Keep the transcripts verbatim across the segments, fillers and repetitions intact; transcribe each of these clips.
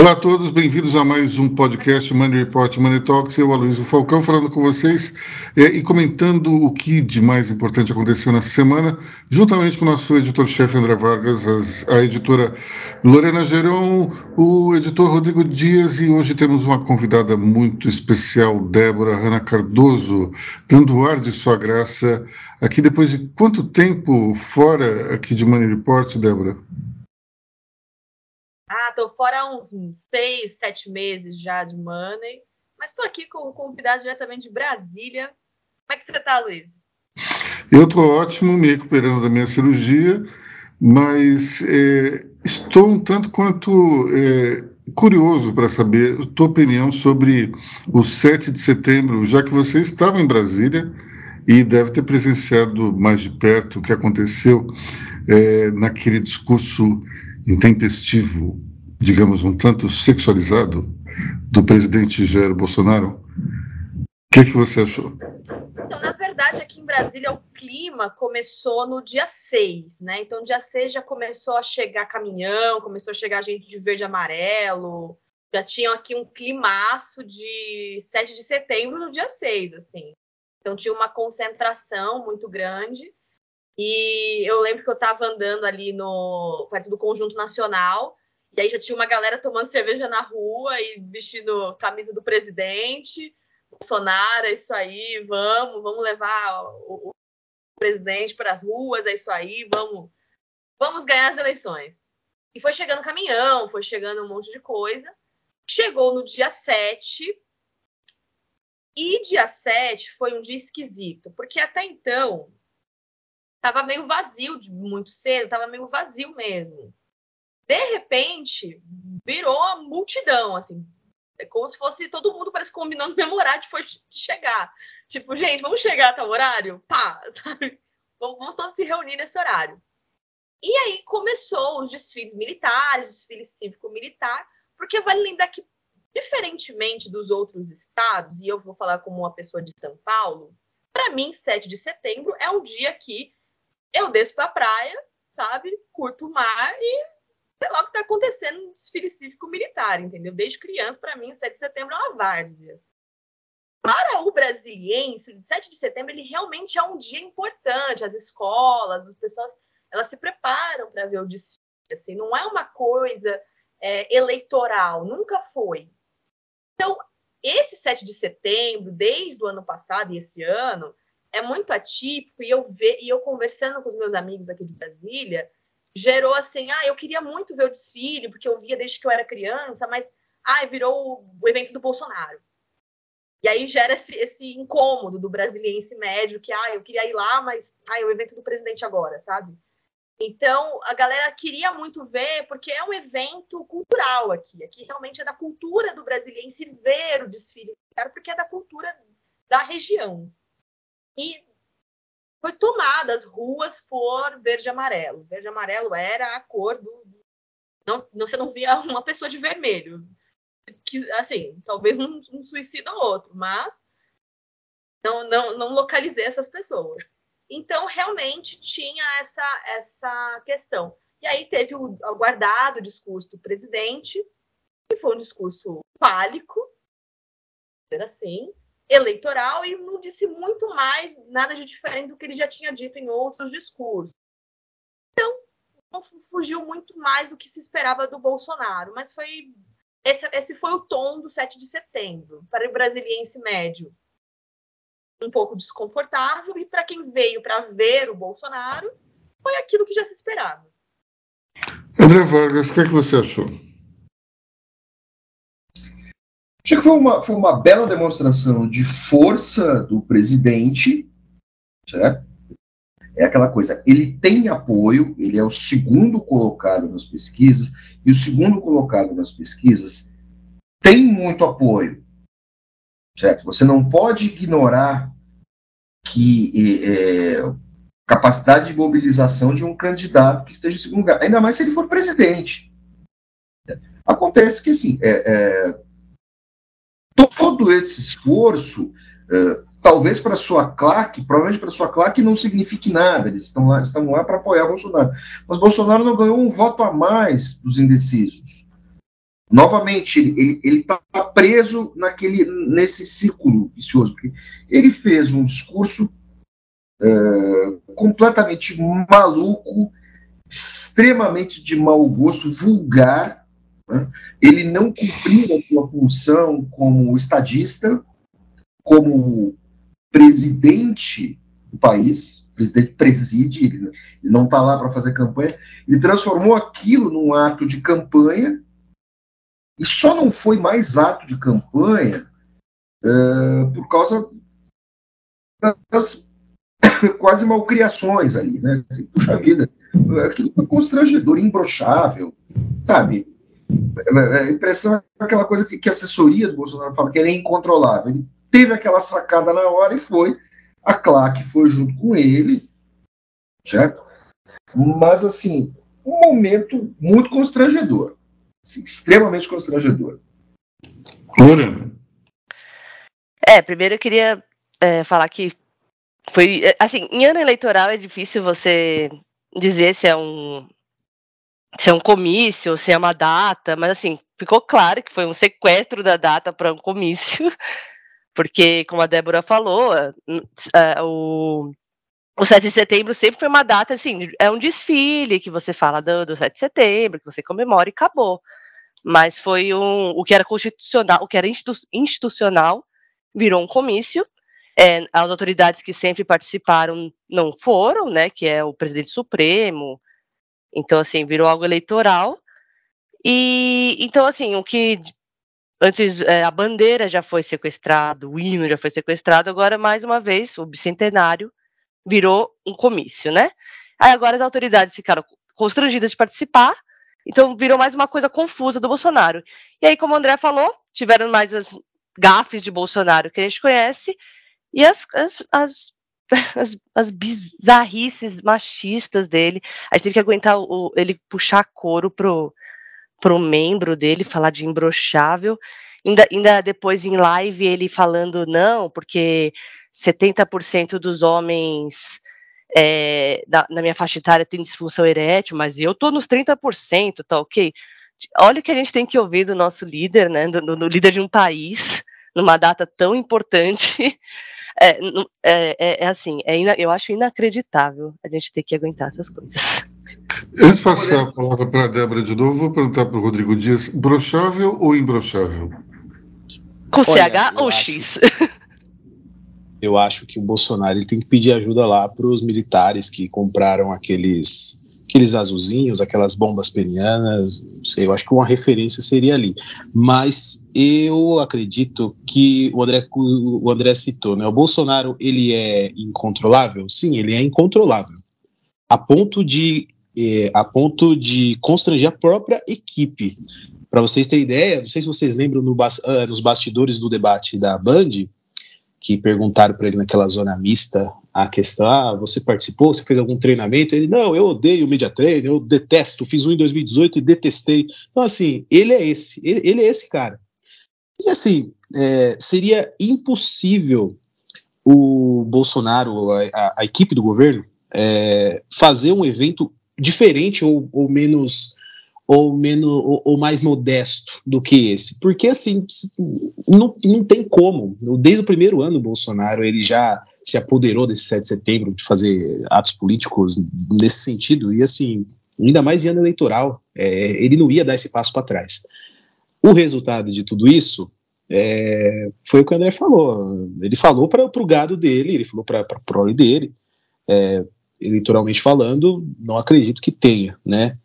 Olá a todos, bem-vindos a mais um podcast Money Report Money Talks. Eu, Aluizio Falcão, falando com vocês é, e comentando o que de mais importante aconteceu nessa semana, juntamente com o nosso editor-chefe André Vargas, as, a editora Lorena Geron, o editor Rodrigo Dias, e hoje temos uma convidada muito especial, Débora Hanna Cardoso, dando ar de sua graça aqui depois de quanto tempo fora aqui de Money Report, Débora? Ah, estou fora há uns seis, sete meses já de Money, mas estou aqui com um convidado diretamente de Brasília. Como é que você está, Luiz? Eu estou ótimo, me recuperando da minha cirurgia, mas é, estou um tanto quanto é, curioso para saber a tua opinião sobre o sete de setembro, já que você estava em Brasília e deve ter presenciado mais de perto o que aconteceu é, naquele discurso intempestivo, digamos um tanto sexualizado, do presidente Jair Bolsonaro. O que, que você achou? Então, na verdade, aqui em Brasília, o clima começou no dia seis, né? Então, dia seis já começou a chegar caminhão, começou a chegar gente de verde e amarelo, já tinham aqui um climaço de sete de setembro no dia seis, assim. Então, tinha uma concentração muito grande. E eu lembro que eu estava andando ali no, perto do Conjunto Nacional, e aí já tinha uma galera tomando cerveja na rua e vestindo camisa do presidente, Bolsonaro, é isso aí, vamos, vamos levar o, o presidente para as ruas, é isso aí, vamos, vamos ganhar as eleições. E foi chegando caminhão, foi chegando um monte de coisa. Chegou no dia sete, e dia sete foi um dia esquisito, porque até então tava meio vazio, de muito cedo, tava meio vazio mesmo. De repente, virou uma multidão, assim. É como se fosse todo mundo, parece, combinando o mesmo horário de chegar. Tipo, gente, vamos chegar a tal horário? Pá, sabe? Vamos, vamos todos se reunir nesse horário. E aí começou os desfiles militares, desfile cívico-militar, porque vale lembrar que, diferentemente dos outros estados, e eu vou falar como uma pessoa de São Paulo, para mim, sete de setembro é um dia que eu desço para a praia, sabe? Curto o mar e sei lá o que está acontecendo no desfile cívico-militar, entendeu? Desde criança, para mim, sete de setembro é uma várzea. Para o brasiliense, sete de setembro ele realmente é um dia importante. As escolas, as pessoas, elas se preparam para ver o desfile. Assim, não é uma coisa é, eleitoral, nunca foi. Então, esse sete de setembro, desde o ano passado e esse ano, é muito atípico, e eu, ve- e eu conversando com os meus amigos aqui de Brasília, gerou assim, ah, eu queria muito ver o desfile, porque eu via desde que eu era criança, mas, ah, virou o evento do Bolsonaro. E aí gera esse, esse incômodo do brasiliense médio, que, ah, eu queria ir lá, mas, ah, é o evento do presidente agora, sabe? Então, a galera queria muito ver, porque é um evento cultural aqui, aqui realmente é da cultura do brasiliense ver o desfile, porque é da cultura da região. E foi tomada as ruas por verde e amarelo. Verde e amarelo era a cor do... Não, não, você não via uma pessoa de vermelho. Que, assim, talvez um, um suicida ou outro, mas não, não, não localizei essas pessoas. Então, realmente, tinha essa, essa questão. E aí teve o aguardado discurso do presidente, que foi um discurso pálico, era assim... eleitoral, e não disse muito mais, nada de diferente do que ele já tinha dito em outros discursos. Então, não fugiu muito mais do que se esperava do Bolsonaro, mas foi esse, esse foi o tom do sete de setembro, para o brasiliense médio, um pouco desconfortável, e para quem veio para ver o Bolsonaro, foi aquilo que já se esperava. André Vargas, o que, é que você achou? Achei que foi uma, foi uma bela demonstração de força do presidente, certo? É aquela coisa, ele tem apoio, ele é o segundo colocado nas pesquisas, e o segundo colocado nas pesquisas tem muito apoio, certo? Você não pode ignorar que é, capacidade de mobilização de um candidato que esteja em segundo lugar, ainda mais se ele for presidente. Acontece que, assim, é... é todo esse esforço, uh, talvez para sua claque, provavelmente para sua claque não signifique nada, eles estão lá, estão lá para apoiar Bolsonaro. Mas Bolsonaro não ganhou um voto a mais dos indecisos. Novamente, ele ele está preso naquele, nesse círculo vicioso. Ele fez um discurso é, completamente maluco, extremamente de mau gosto, vulgar. Né? Ele não cumpriu a sua função como estadista, como presidente do país. O presidente preside, ele não está lá para fazer campanha. Ele transformou aquilo num ato de campanha. E só não foi mais ato de campanha uh, por causa das quase malcriações ali, né? Assim, puxa vida, aquilo foi constrangedor, imbrochável, sabe? A impressão é aquela coisa que, que a assessoria do Bolsonaro fala, que ele é incontrolável. Ele teve aquela sacada na hora e foi. A Claque foi junto com ele, certo? Mas, assim, um momento muito constrangedor. Assim, extremamente constrangedor. Lorena. É, primeiro eu queria é, falar que foi, assim, em ano eleitoral é difícil você dizer se é um se é um comício, se é uma data, mas, assim, ficou claro que foi um sequestro da data para um comício, porque, como a Débora falou, a, a, o O sete de setembro sempre foi uma data, assim, é um desfile que você fala do, do sete de setembro, que você comemora e acabou. Mas foi um, o que era constitucional, o que era institucional, virou um comício. É, as autoridades que sempre participaram não foram, né, que é o presidente supremo. Então, assim, virou algo eleitoral. E, então, assim, o que antes, é, a bandeira já foi sequestrado, o hino já foi sequestrado, agora, mais uma vez, o bicentenário virou um comício, né? Aí agora as autoridades ficaram constrangidas de participar, então virou mais uma coisa confusa do Bolsonaro. E aí, como o André falou, tiveram mais as gafes de Bolsonaro que a gente conhece e as, as, as, as, as bizarrices machistas dele. A gente tem que aguentar o, ele puxar couro pro, pro membro dele, falar de imbrochável. Ainda, ainda depois em live ele falando não, porque setenta por cento dos homens é, da, na minha faixa etária tem disfunção erétil, mas eu tô nos trinta por cento, tá ok? Olha o que a gente tem que ouvir do nosso líder, né, do, do, do líder de um país, numa data tão importante. É, é, é assim, é ina, eu acho inacreditável a gente ter que aguentar essas coisas. Antes de passar a palavra para a Débora de novo, vou perguntar para o Rodrigo Dias, brochável ou imbrochável? Com C H ou X? Eu acho que o Bolsonaro ele tem que pedir ajuda lá para os militares que compraram aqueles, aqueles azulzinhos, aquelas bombas penianas, não sei, eu acho que uma referência seria ali. Mas eu acredito que o André, o André citou, né? O Bolsonaro ele é incontrolável? Sim, ele é incontrolável, a ponto de, é, a ponto de constranger a própria equipe. Para vocês terem ideia, não sei se vocês lembram no, uh, nos bastidores do debate da Band, que perguntaram para ele naquela zona mista a questão, ah, você participou, você fez algum treinamento? Ele, não, eu odeio o media training, eu detesto, fiz um em dois mil e dezoito e detestei. Então, assim, ele é esse, ele é esse cara. E, assim, é, seria impossível o Bolsonaro, a, a, a equipe do governo, é, fazer um evento diferente ou, ou menos... Ou, menos, ou, ou mais modesto do que esse, porque assim não, não tem como. Desde o primeiro ano o Bolsonaro ele já se apoderou desse sete de setembro de fazer atos políticos nesse sentido, e assim, ainda mais em ano eleitoral, é, ele não ia dar esse passo para trás. O resultado de tudo isso é, foi o que o André falou, ele falou para o gado dele, ele falou para a prole dele, é, eleitoralmente falando, não acredito que tenha, né?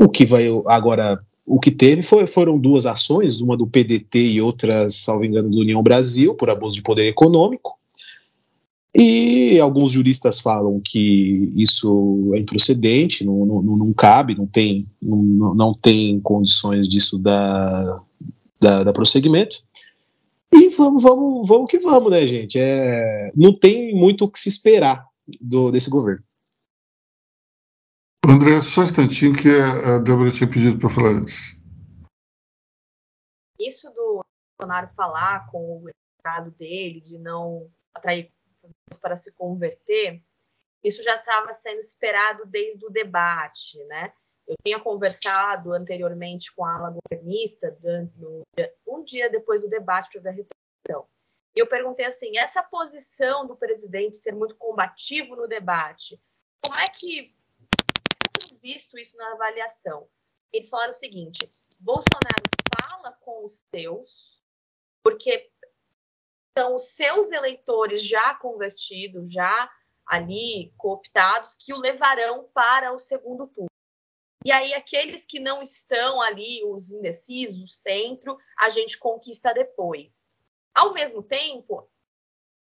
O que vai agora, o que teve foi, foram duas ações, uma do P D T e outra, salvo engano, do União Brasil, por abuso de poder econômico. E alguns juristas falam que isso é improcedente, não, não, não cabe, não tem, não, não tem condições disso dar da, da prosseguimento. E vamos, vamos, vamos que vamos, né, gente? É, não tem muito o que se esperar do, desse governo. André, só um instantinho que a Débora tinha pedido para falar antes. Isso do Bolsonaro falar com o mercado dele, de não atrair pessoas para se converter, isso já estava sendo esperado desde o debate, né? Eu tinha conversado anteriormente com a ala governista um dia depois do debate sobre a representação. E eu perguntei assim, essa posição do presidente ser muito combativo no debate, como é que tem é visto isso na avaliação? Eles falaram o seguinte, Bolsonaro fala com os seus, porque são os seus eleitores já convertidos, já ali cooptados, que o levarão para o segundo turno. E aí, aqueles que não estão ali, os indecisos, o centro, a gente conquista depois. Ao mesmo tempo,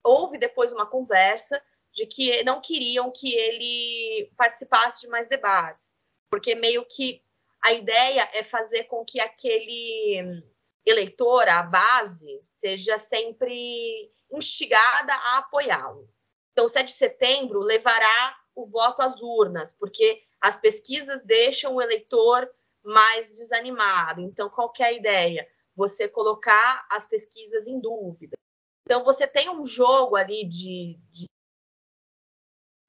houve depois uma conversa de que não queriam que ele participasse de mais debates, porque meio que a ideia é fazer com que aquele eleitor, a base, seja sempre instigada a apoiá-lo. Então, sete de setembro levará o voto às urnas, porque as pesquisas deixam o eleitor mais desanimado. Então, qual que é a ideia? Você colocar as pesquisas em dúvida. Então, você tem um jogo ali de, de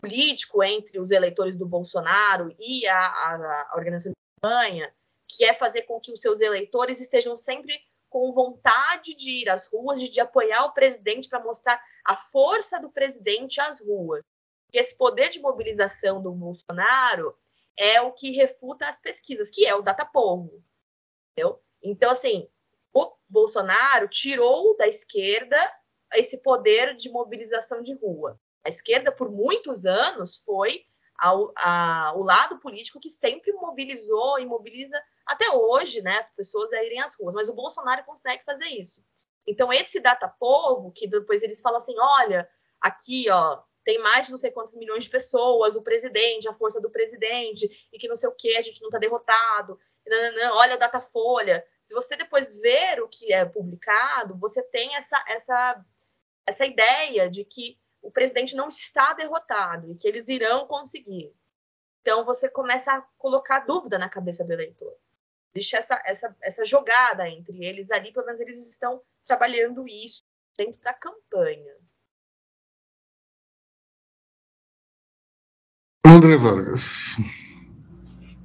político entre os eleitores do Bolsonaro e a, a, a organização da campanha, que é fazer com que os seus eleitores estejam sempre com vontade de ir às ruas, de, de apoiar o presidente para mostrar a força do presidente às ruas. E esse poder de mobilização do Bolsonaro é o que refuta as pesquisas, que é o DataPolvo. Entendeu? Então, assim, o Bolsonaro tirou da esquerda esse poder de mobilização de rua. A esquerda, por muitos anos, foi ao, a, o lado político que sempre mobilizou e mobiliza até hoje, né, as pessoas a irem às ruas. Mas o Bolsonaro consegue fazer isso. Então, esse DataPolvo, que depois eles falam assim, olha, aqui, ó, tem mais de não sei quantos milhões de pessoas, o presidente, a força do presidente, e que não sei o que, a gente não está derrotado, nananã, olha o Datafolha. Se você depois ver o que é publicado, você tem essa, essa, essa ideia de que o presidente não está derrotado e que eles irão conseguir. Então, você começa a colocar dúvida na cabeça do eleitor. Existe essa, essa, essa jogada entre eles ali, pelo menos eles estão trabalhando isso dentro da campanha. André Vargas.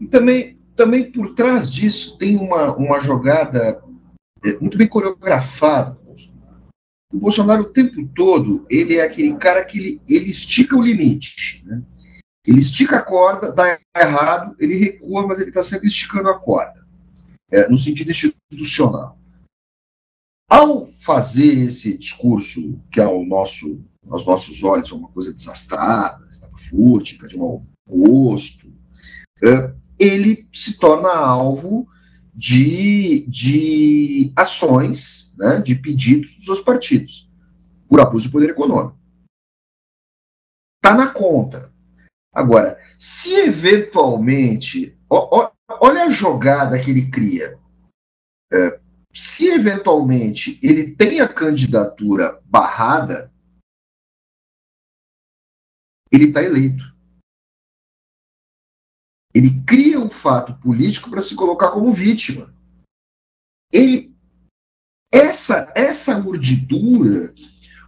E também, também por trás disso tem uma, uma jogada muito bem coreografada. O Bolsonaro o tempo todo, ele é aquele cara que ele, ele estica o limite. Né? Ele estica a corda, dá errado, ele recua, mas ele está sempre esticando a corda, é, no sentido institucional. Ao fazer esse discurso que ao nosso, aos nossos olhos é uma coisa desastrada, estapafúrtica, de mau gosto, ele se torna alvo de, de ações, né, de pedidos dos seus partidos, por abuso de poder econômico. Está na conta. Agora, se eventualmente... Ó, ó, olha a jogada que ele cria. É, se eventualmente ele tem a candidatura barrada, ele está eleito. Ele cria um fato político para se colocar como vítima. Ele, essa, essa mordidura,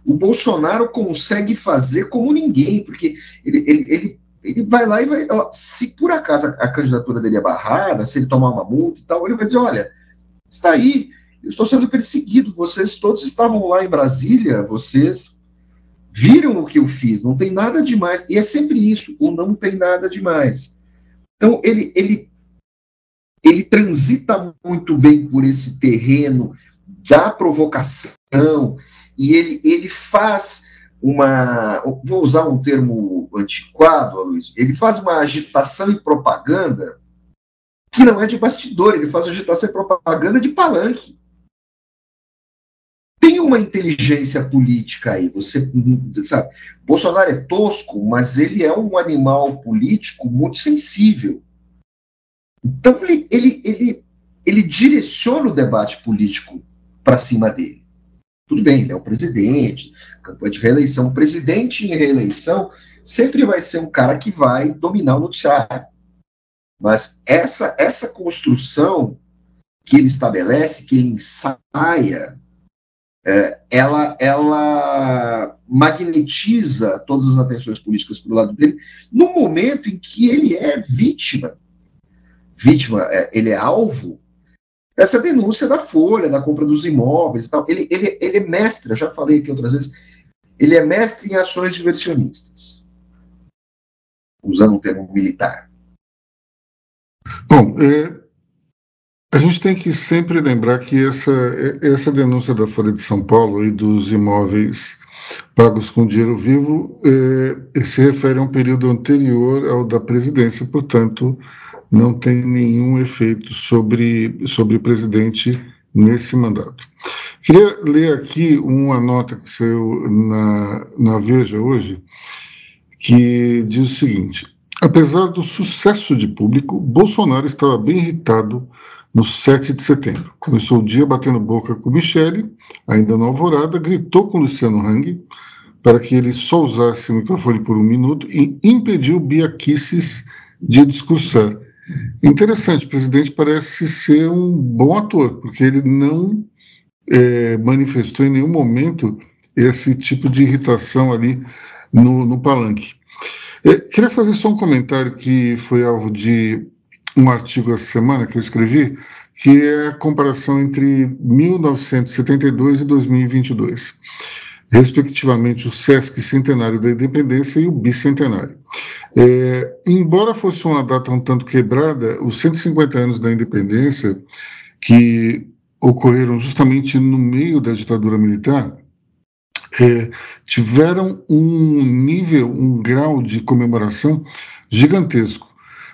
o Bolsonaro consegue fazer como ninguém, porque ele, ele, ele, ele vai lá e vai... Ó, se por acaso a candidatura dele é barrada, se ele tomar uma multa e tal, ele vai dizer, olha, está aí, eu estou sendo perseguido, vocês todos estavam lá em Brasília, vocês... viram o que eu fiz, não tem nada demais. E é sempre isso, o não tem nada demais. Então, ele, ele, ele transita muito bem por esse terreno da provocação, e ele, ele faz uma... Vou usar um termo antiquado, Aluizio. Ele faz uma agitação e propaganda que não é de bastidor, ele faz agitação e propaganda de palanque. Tem uma inteligência política aí, você sabe, Bolsonaro é tosco, mas ele é um animal político muito sensível. Então ele, ele, ele, ele direciona o debate político para cima dele. Tudo bem, ele é o presidente, campanha de reeleição. O presidente em reeleição sempre vai ser um cara que vai dominar o noticiário. Mas essa, essa construção que ele estabelece, que ele ensaia, É, ela, ela magnetiza todas as atenções políticas para o lado dele, no momento em que ele é vítima. vítima, ele é alvo dessa denúncia da Folha, da compra dos imóveis e tal. Ele, ele, ele é mestre, já falei aqui outras vezes, ele é mestre em ações diversionistas, usando um termo militar. Bom, é, a gente tem que sempre lembrar que essa, essa denúncia da Folha de São Paulo e dos imóveis pagos com dinheiro vivo é, se refere a um período anterior ao da presidência, portanto, não tem nenhum efeito sobre, sobre o presidente nesse mandato. Queria ler aqui uma nota que saiu na, na Veja hoje, que diz o seguinte: apesar do sucesso de público, Bolsonaro estava bem irritado no sete de setembro. Começou o dia batendo boca com Michele, ainda na alvorada, gritou com Luciano Hang para que ele só usasse o microfone por um minuto e impediu Bia Kicis de discursar. Interessante, o presidente parece ser um bom ator, porque ele não é, manifestou em nenhum momento esse tipo de irritação ali no, no palanque. É, queria fazer só um comentário que foi alvo de um artigo essa semana que eu escrevi, que é a comparação entre mil novecentos e setenta e dois e dois mil e vinte e dois, respectivamente o Sesc Centenário da Independência e o Bicentenário. É, embora fosse uma data um tanto quebrada, os cento e cinquenta anos da Independência, que ocorreram justamente no meio da ditadura militar, é, tiveram um nível, um grau de comemoração gigantesco.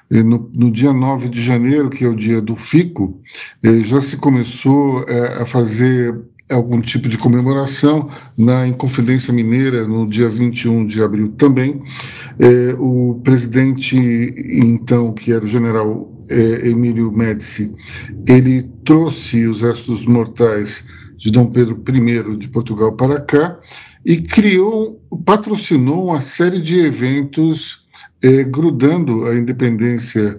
No, no dia nove de janeiro, que é o dia do Fico, eh, já se começou eh, a fazer algum tipo de comemoração. Na Inconfidência Mineira, no dia vinte e um de abril também, eh, o presidente, então, que era o general eh, Emílio Médici, ele trouxe os restos mortais de Dom Pedro I de Portugal para cá e criou, patrocinou uma série de eventos É, grudando a independência,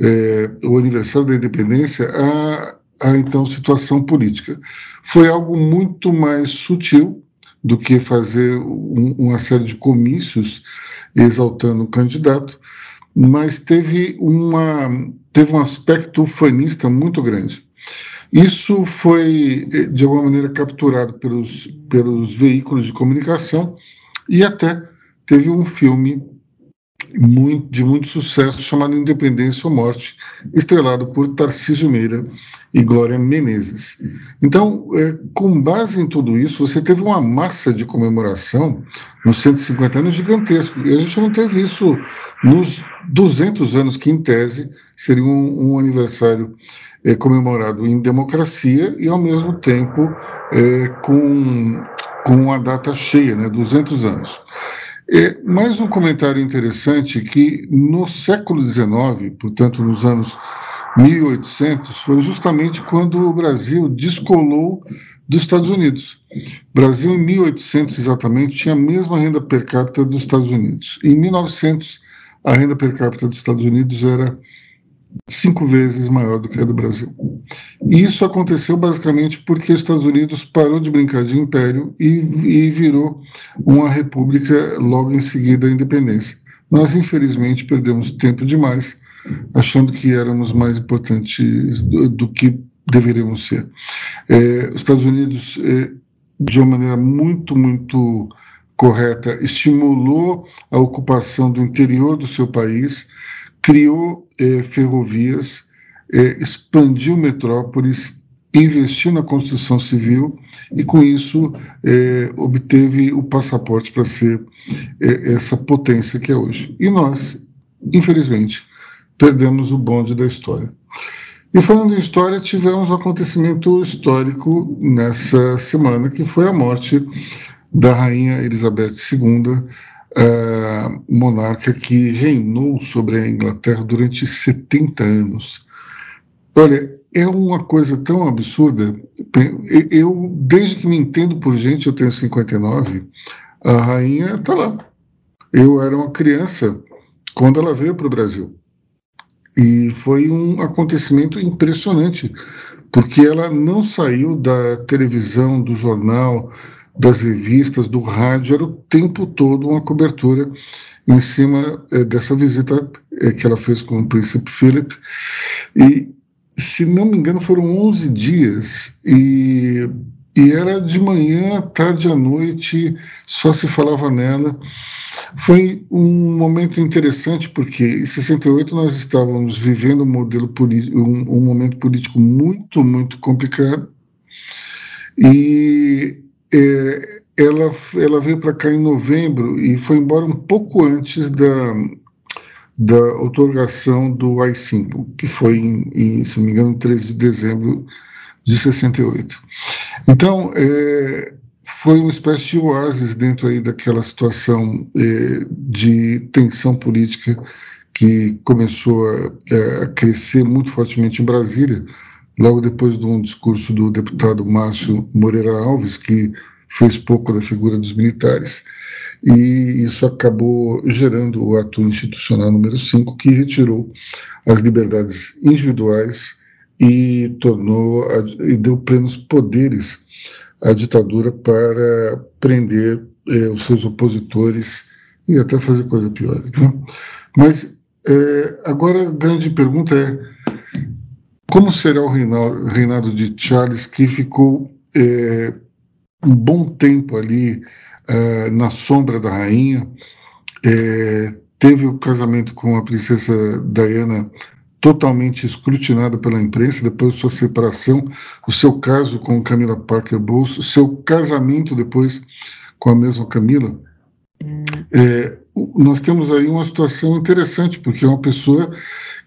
é, o aniversário da independência, à, à então situação política. Foi algo muito mais sutil do que fazer um, uma série de comícios exaltando o candidato, mas teve, uma, teve um aspecto ufanista muito grande. Isso foi, de alguma maneira, capturado pelos, pelos veículos de comunicação e até teve um filme Muito, de muito sucesso, chamado Independência ou Morte, estrelado por Tarcísio Meira e Glória Menezes. Então, é, com base em tudo isso, você teve uma massa de comemoração nos cento e cinquenta anos gigantesco, e a gente não teve isso nos duzentos anos, que em tese seria um, um aniversário é, comemorado em democracia e ao mesmo tempo é, com, com uma data cheia, né, duzentos anos. É, mais um comentário interessante, que no século dezenove, portanto nos anos mil e oitocentos, foi justamente quando o Brasil descolou dos Estados Unidos. O Brasil, em mil e oitocentos exatamente, tinha a mesma renda per capita dos Estados Unidos. Em mil e novecentos, a renda per capita dos Estados Unidos era cinco vezes maior do que a do Brasil. E isso aconteceu basicamente porque os Estados Unidos parou de brincar de império e, e virou uma república logo em seguida à independência. Nós, infelizmente, perdemos tempo demais achando que éramos mais importantes do, do que deveríamos ser. É, os Estados Unidos, é, de uma maneira muito, muito correta, estimulou a ocupação do interior do seu país, criou eh, ferrovias, eh, expandiu metrópoles, investiu na construção civil e, com isso, eh, obteve o passaporte para ser eh, essa potência que é hoje. E nós, infelizmente, perdemos o bonde da história. E, falando em história, tivemos um acontecimento histórico nessa semana, que foi a morte da rainha Elizabeth segunda, a monarca que reinou sobre a Inglaterra durante setenta anos. Olha, é uma coisa tão absurda. Eu, desde que me entendo por gente, eu tenho cinquenta e nove, a rainha está lá. Eu era uma criança quando ela veio para o Brasil. E foi um acontecimento impressionante, porque ela não saiu da televisão, do jornal, das revistas, do rádio. Era o tempo todo uma cobertura em cima eh, dessa visita eh, que ela fez com o príncipe Philip, E, se não me engano, foram onze dias e, e era de manhã, tarde à noite, só se falava nela. Foi um momento interessante porque em sessenta e oito nós estávamos vivendo um, modelo um, um momento político muito, muito complicado e é, ela, ela veio para cá em novembro e foi embora um pouco antes da... da outorgação do A I cinco, que foi, em, em, se não me engano, treze de dezembro de sessenta e oito. Então, é, foi uma espécie de oásis dentro aí daquela situação é, de tensão política que começou a, é, a crescer muito fortemente em Brasília, logo depois de um discurso do deputado Márcio Moreira Alves, que fez pouco da figura dos militares. E isso acabou gerando o ato institucional número cinco, que retirou as liberdades individuais e tornou e deu plenos poderes à ditadura para prender eh, os seus opositores e até fazer coisas piores, né? Mas eh, agora a grande pergunta é como será o reinado, reinado de Charles, que ficou eh, um bom tempo ali Uh, na sombra da rainha, é, teve o casamento com a princesa Diana totalmente escrutinado pela imprensa, depois sua separação, o seu caso com Camilla Parker Bowles, o seu casamento depois com a mesma Camilla. É, nós temos aí uma situação interessante, porque é uma pessoa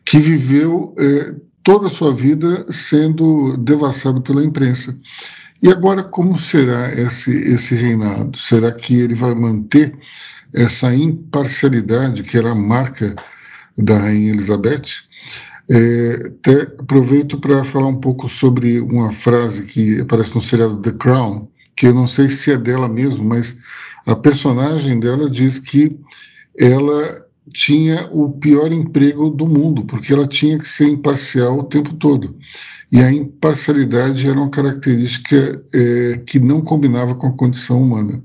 que viveu é, toda a sua vida sendo devassado pela imprensa. E agora, como será esse, esse reinado? Será que ele vai manter essa imparcialidade que era a marca da Rainha Elizabeth? É, até aproveito para falar um pouco sobre uma frase que aparece no seriado The Crown, que eu não sei se é dela mesmo, mas a personagem dela diz que ela tinha o pior emprego do mundo, porque ela tinha que ser imparcial o tempo todo. E a imparcialidade era uma característica é, que não combinava com a condição humana.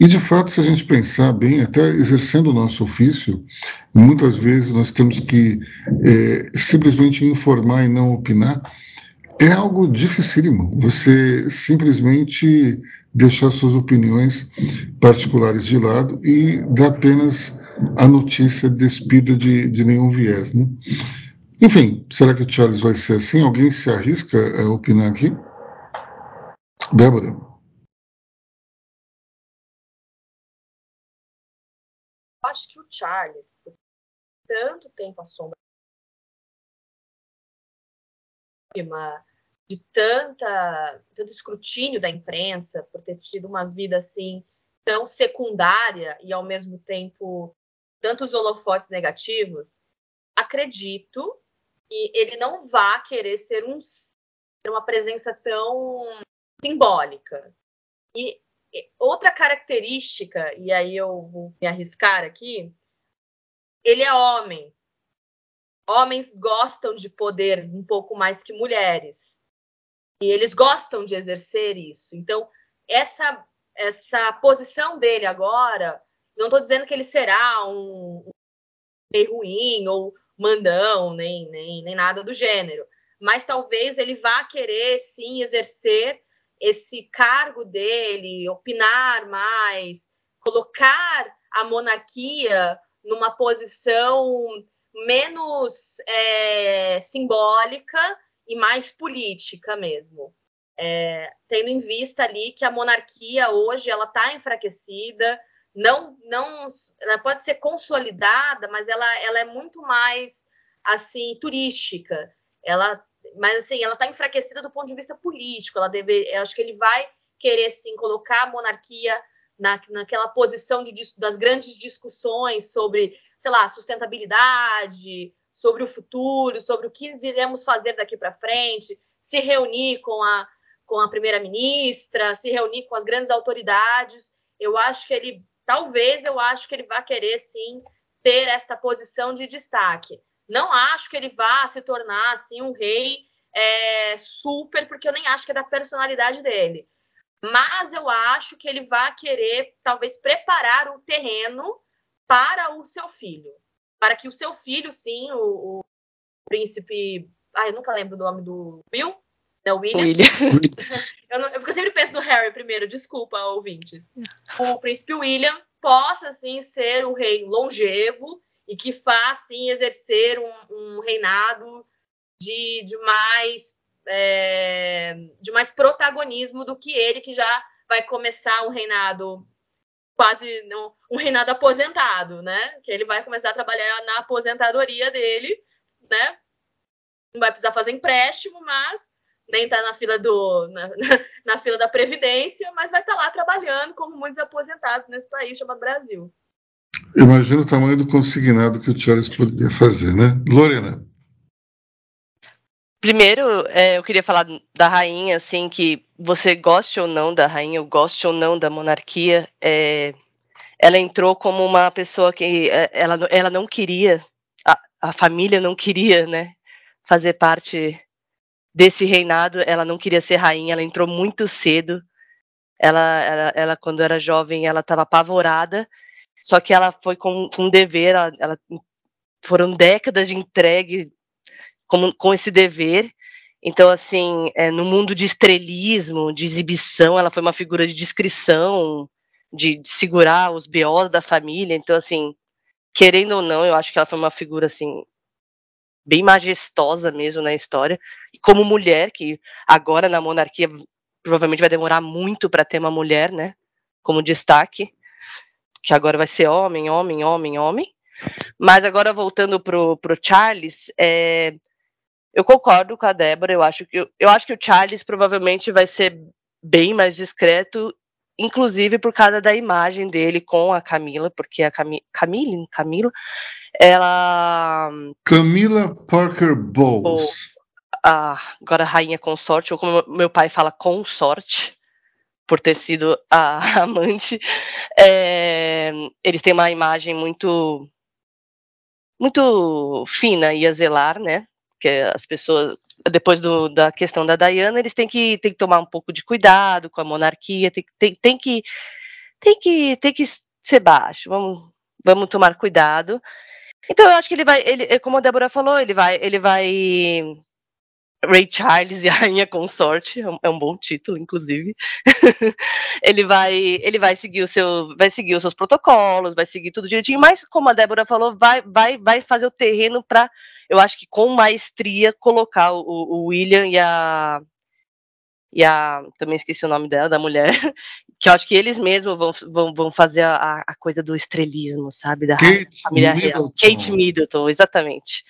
E, de fato, se a gente pensar bem, até exercendo o nosso ofício, muitas vezes nós temos que é, simplesmente informar e não opinar. É algo dificílimo você simplesmente deixar suas opiniões particulares de lado e dar apenas a notícia despida de, de nenhum viés, né? Enfim, será que o Charles vai ser assim? Alguém se arrisca a opinar aqui? Débora? Eu acho que o Charles, por tanto tempo à sombra de tanta, tanto escrutínio da imprensa, por ter tido uma vida assim tão secundária e, ao mesmo tempo, tantos holofotes negativos, acredito que ele não vá querer ser um, uma presença tão simbólica. E outra característica, e aí eu vou me arriscar aqui, ele é homem. Homens gostam de poder um pouco mais que mulheres. E eles gostam de exercer isso. Então, essa, essa posição dele agora, não estou dizendo que ele será um, um meio ruim ou mandão, nem, nem, nem nada do gênero. Mas talvez ele vá querer, sim, exercer esse cargo dele, opinar mais, colocar a monarquia numa posição menos é, simbólica e mais política mesmo. É, tendo em vista ali que a monarquia hoje ela está enfraquecida, não, não, ela pode ser consolidada, mas ela, ela é muito mais assim turística. Ela, mas assim, ela está enfraquecida do ponto de vista político. Ela deve, eu acho que ele vai querer sim colocar a monarquia na, naquela posição de, das grandes discussões sobre, sei lá, sustentabilidade, sobre o futuro, sobre o que iremos fazer daqui para frente, se reunir com a, com a primeira-ministra, se reunir com as grandes autoridades. Eu acho que ele, talvez, eu acho que ele vá querer, sim, ter esta posição de destaque. Não acho que ele vá se tornar, assim, um rei é, super, porque eu nem acho que é da personalidade dele. Mas eu acho que ele vai querer, talvez, preparar um terreno para o seu filho. Para que o seu filho, sim, o, o príncipe Ah, eu nunca lembro o nome do Will. Né, William. William. eu, não, eu sempre penso no Harry primeiro, desculpa, ouvintes. O príncipe William possa, assim, ser um rei longevo e que faça, assim, exercer um, um reinado de, de, mais, é, de mais protagonismo do que ele, que já vai começar um reinado quase, não, um reinado aposentado, né? Que ele vai começar a trabalhar na aposentadoria dele, né? Não vai precisar fazer empréstimo, mas nem está na fila do na, na fila da Previdência, mas vai estar tá lá trabalhando como muitos aposentados nesse país chamado Brasil. Imagina o tamanho do consignado que o Charles poderia fazer, né? Lorena. Primeiro, é, eu queria falar da rainha, assim, que você goste ou não da rainha, ou goste ou não da monarquia, é, ela entrou como uma pessoa que ela, ela não queria, a, a família não queria, né, fazer parte desse reinado, ela não queria ser rainha, ela entrou muito cedo, ela, ela, ela quando era jovem, ela estava apavorada, só que ela foi com, com um dever, ela, ela, foram décadas de entregue com, com esse dever, então, assim, é, no mundo de estrelismo, de exibição, ela foi uma figura de discrição, de, de segurar os B Os da família, então, assim, querendo ou não, eu acho que ela foi uma figura, assim, bem majestosa mesmo na história, e como mulher, que agora na monarquia provavelmente vai demorar muito para ter uma mulher, né, como destaque, que agora vai ser homem, homem, homem, homem, mas agora voltando pro, pro Charles, é, eu concordo com a Débora, eu acho, que, eu acho que o Charles provavelmente vai ser bem mais discreto, inclusive por causa da imagem dele com a Camila, porque a Cam... Camille, Camila, ela... Camilla Parker Bowles. Ah, agora rainha consorte, ou como meu pai fala, consorte, por ter sido a amante. É... Eles têm uma imagem muito, muito fina e a zelar, né? Porque as pessoas... Depois do, da questão da Diana, eles têm que, têm que tomar um pouco de cuidado com a monarquia, tem, tem, tem, que, tem, que, tem que ser baixo, vamos, vamos tomar cuidado. Então, eu acho que ele vai, ele, como a Débora falou, ele vai, ele vai Rei Charles e a Rainha Consorte, é um bom título, inclusive. ele vai, ele vai, seguir o seu, vai seguir os seus protocolos, vai seguir tudo direitinho, mas, como a Débora falou, vai, vai, vai fazer o terreno para... Eu acho que com maestria colocar o, o William e a, e a... Também esqueci o nome dela, da mulher. Que eu acho que eles mesmos vão, vão, vão fazer a, a coisa do estrelismo, sabe? Da Kate família Middleton. Real. Kate Middleton, exatamente.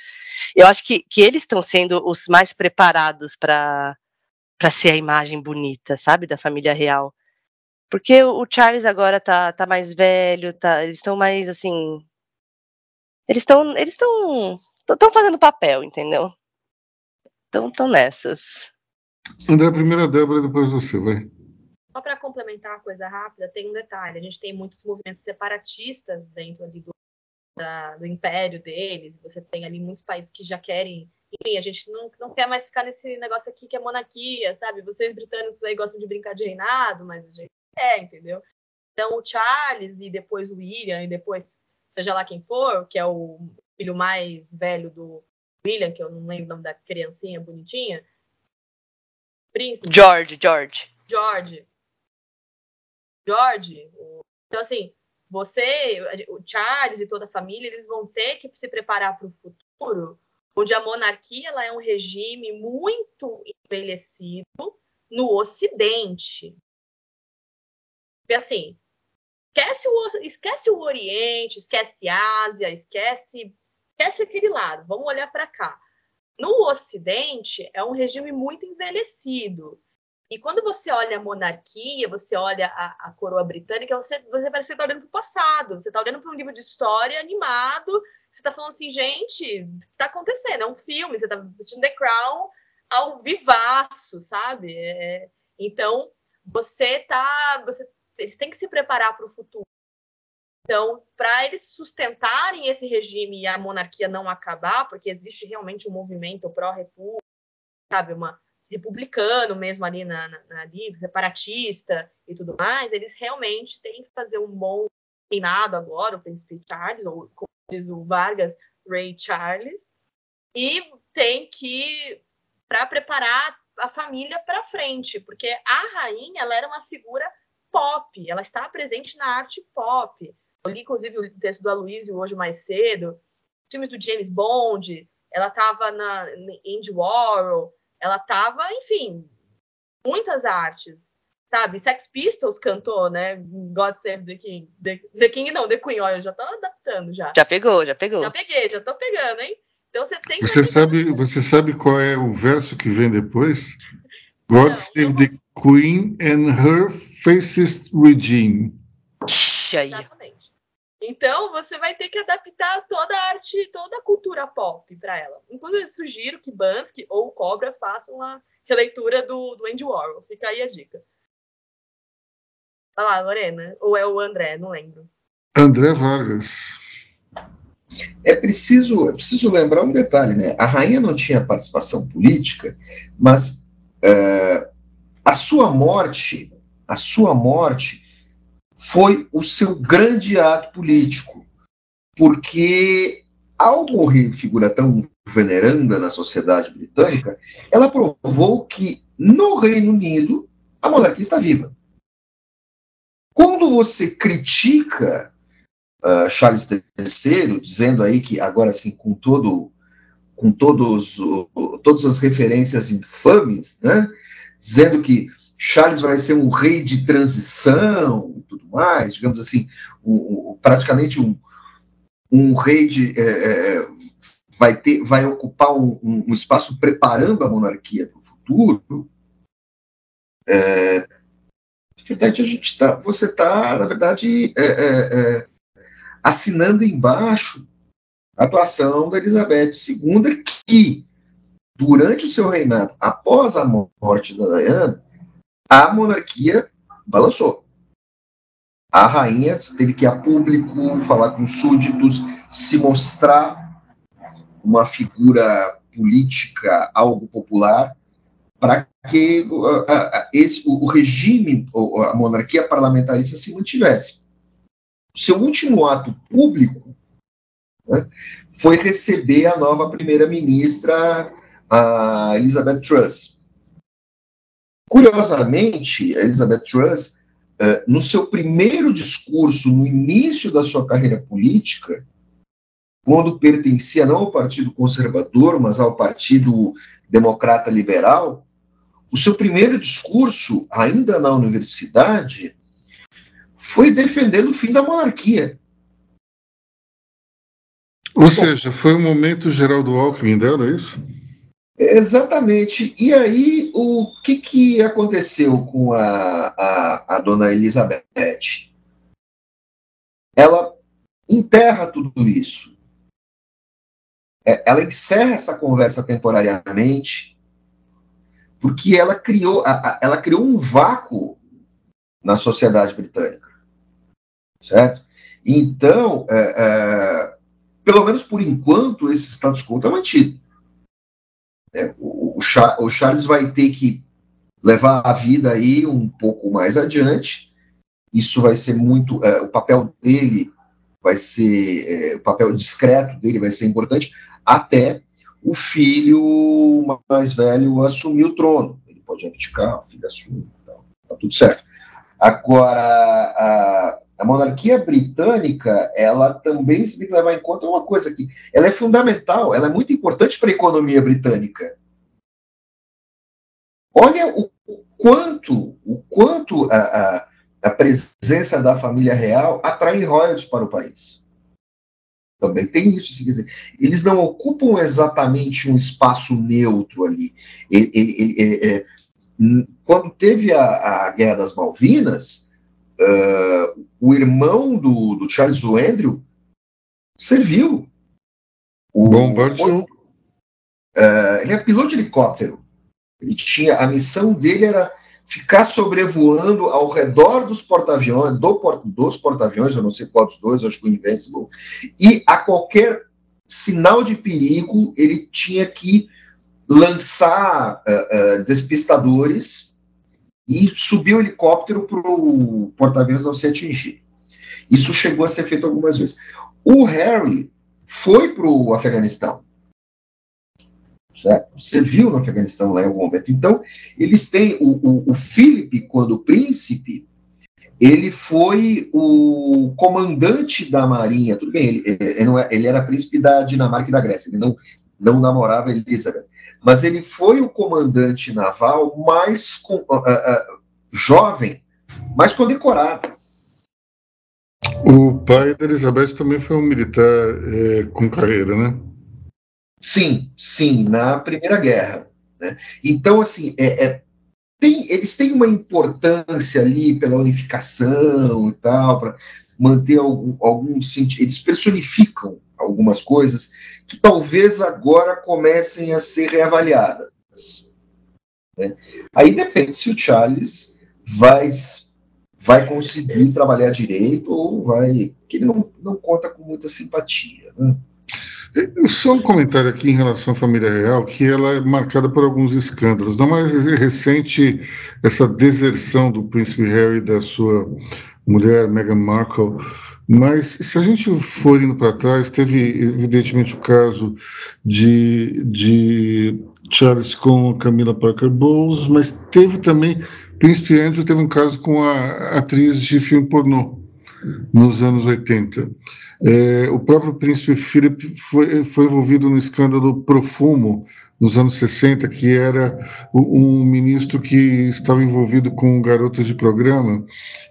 Eu acho que, que eles estão sendo os mais preparados para ser a imagem bonita, sabe? Da família real. Porque o, o Charles agora tá, tá mais velho, tá, eles estão mais, assim... Eles estão... Eles estão... Estão fazendo papel, entendeu? Então, estão nessas. André, primeiro a Débora, depois você, vai. Só para complementar uma coisa rápida, tem um detalhe. A gente tem muitos movimentos separatistas dentro ali do, da, do império deles. Você tem ali muitos países que já querem... Enfim, a gente não, não quer mais ficar nesse negócio aqui que é monarquia, sabe? Vocês britânicos aí gostam de brincar de reinado, mas a gente quer, entendeu? Então, o Charles e depois o William e depois, seja lá quem for, que é o... filho mais velho do William, que eu não lembro o nome da criancinha bonitinha. Príncipe. George, George. George. George. Então, assim, você, o Charles e toda a família, eles vão ter que se preparar para o futuro, onde a monarquia ela é um regime muito envelhecido no Ocidente. E, assim, esquece o, esquece o Oriente, esquece Ásia, esquece... Esquece aquele lado, vamos olhar para cá. No Ocidente, é um regime muito envelhecido. E quando você olha a monarquia, você olha a, a coroa britânica, você, você parece que está olhando para o passado, você está olhando para um livro de história animado, você está falando assim, gente, o que está acontecendo? É um filme, você está assistindo The Crown ao vivaço, sabe? É, então, você está... Você, eles têm que se preparar para o futuro. Então, para eles sustentarem esse regime e a monarquia não acabar, porque existe realmente um movimento pró-república, sabe, uma republicano mesmo ali, na, na, na, ali, separatista e tudo mais, eles realmente têm que fazer um bom reinado agora, o príncipe Charles, ou como diz o Vargas, Rei Charles, e tem que, para preparar a família para frente, porque a rainha, ela era uma figura pop, ela está presente na arte pop. Eu li, inclusive, o texto do Aluizio hoje mais cedo, filme do James Bond, ela estava na Andy Warhol, ela estava, enfim, muitas artes, sabe? Sex Pistols cantou, né? God Save the King. The, the King não, The Queen, olha, eu já estou adaptando já. Já pegou, já pegou. Já peguei, já estou pegando, hein? Então você tem que... Você sabe, você sabe qual é o verso que vem depois? God não, Save não. the Queen and Her Fascist Regime. Exatamente. Então você vai ter que adaptar toda a arte, toda a cultura pop para ela. Inclusive eu sugiro que Bansky ou Cobra façam a releitura do, do Andy Warhol. Fica aí a dica. Vai lá, Lorena. Ou é o André, não lembro. André Vargas. É preciso, é preciso lembrar um detalhe, né? A rainha não tinha participação política, mas uh, a sua morte, a sua morte foi o seu grande ato político, porque ao morrer figura tão veneranda na sociedade britânica, ela provou que no Reino Unido a monarquia está viva. Quando você critica Uh, Charles terceiro, dizendo aí que agora sim, com, todo, com todos, uh, todas as referências infames, né, dizendo que Charles vai ser um rei de transição e tudo mais, digamos assim, um, um, praticamente um, um rei de... É, é, vai, ter, vai ocupar um, um espaço preparando a monarquia para o futuro. É, na verdade, a gente tá, você está, na verdade... É, é, é, assinando embaixo a atuação da Elizabeth segunda, que, durante o seu reinado, após a morte da Diana, a monarquia balançou. A rainha teve que ir a público, falar com súditos, se mostrar uma figura política, algo popular, para que uh, uh, esse, o regime, uh, a monarquia parlamentarista se mantivesse. Seu último ato público, né, foi receber a nova primeira-ministra, a Elizabeth Truss. Curiosamente, a Elizabeth Truss, uh, no seu primeiro discurso, no início da sua carreira política, quando pertencia não ao Partido Conservador, mas ao Partido Democrata Liberal, o seu primeiro discurso, ainda na universidade, foi defendendo o fim da monarquia. Ou seja, foi o momento Geraldo Alckmin dela, é isso? Exatamente. E aí, o que, que aconteceu com a, a, a dona Elizabeth? Ela enterra tudo isso. Ela encerra essa conversa temporariamente, porque ela criou, a, a, ela criou um vácuo na sociedade britânica. Certo? Então, é, é, pelo menos por enquanto, esse status quo está mantido. É, o, o, Char, o Charles vai ter que levar a vida aí um pouco mais adiante. Isso vai ser muito... É, o papel dele vai ser... É, o papel discreto dele vai ser importante até o filho mais velho assumir o trono. Ele pode abdicar, o filho assume. Então, tá tudo certo. Agora... A, A monarquia britânica, ela também se tem que levar em conta uma coisa aqui. Ela é fundamental, ela é muito importante para a economia britânica. Olha o, o quanto, o quanto a, a, a presença da família real atrai royalties para o país. Também tem isso, se quiser. Eles não ocupam exatamente um espaço neutro ali. Ele, ele, ele, ele, é, quando teve a, a Guerra das Malvinas... Uh, o irmão do, do Charles, o Andrew, serviu. O, Bombardeou. Uh, ele é piloto de helicóptero. Ele tinha, a missão dele era ficar sobrevoando ao redor dos porta-aviões, do, dos porta-aviões, eu não sei qual dos dois, acho que o Invincible, e a qualquer sinal de perigo, ele tinha que lançar uh, uh, despistadores e subiu o helicóptero para o porta-aviões não ser atingido. Isso chegou a ser feito algumas vezes. O Harry foi para o Afeganistão. já serviu no Afeganistão lá em algum momento. Então, eles têm, o, o, o Philip, quando príncipe, ele foi o comandante da marinha, tudo bem, ele, ele, não é, ele era príncipe da Dinamarca e da Grécia, ele não, não namorava Elizabeth, mas ele foi o comandante naval mais com, uh, uh, jovem, mais condecorado. O pai da Elizabeth também foi um militar é, com carreira, né? Sim, sim, na Primeira Guerra, né? Então, assim, é, é, tem, eles têm uma importância ali pela unificação e tal, para manter algum, algum sentido. Eles personificam algumas coisas que talvez agora comecem a ser reavaliadas, né? Aí depende se o Charles vai... vai conseguir trabalhar direito ou vai... que ele não, não conta com muita simpatia, né? Só um comentário aqui em relação à família real, que ela é marcada por alguns escândalos. Não mais recente essa deserção do príncipe Harry e da sua mulher, Meghan Markle, mas se a gente for indo para trás, teve evidentemente o caso de, de Charles com Camilla Parker Bowles, mas teve também... Príncipe Andrew teve um caso com a atriz de filme pornô nos anos oitenta. É, o próprio Príncipe Philip foi, foi envolvido no escândalo Profumo nos anos sessenta, que era um ministro que estava envolvido com garotas de programa.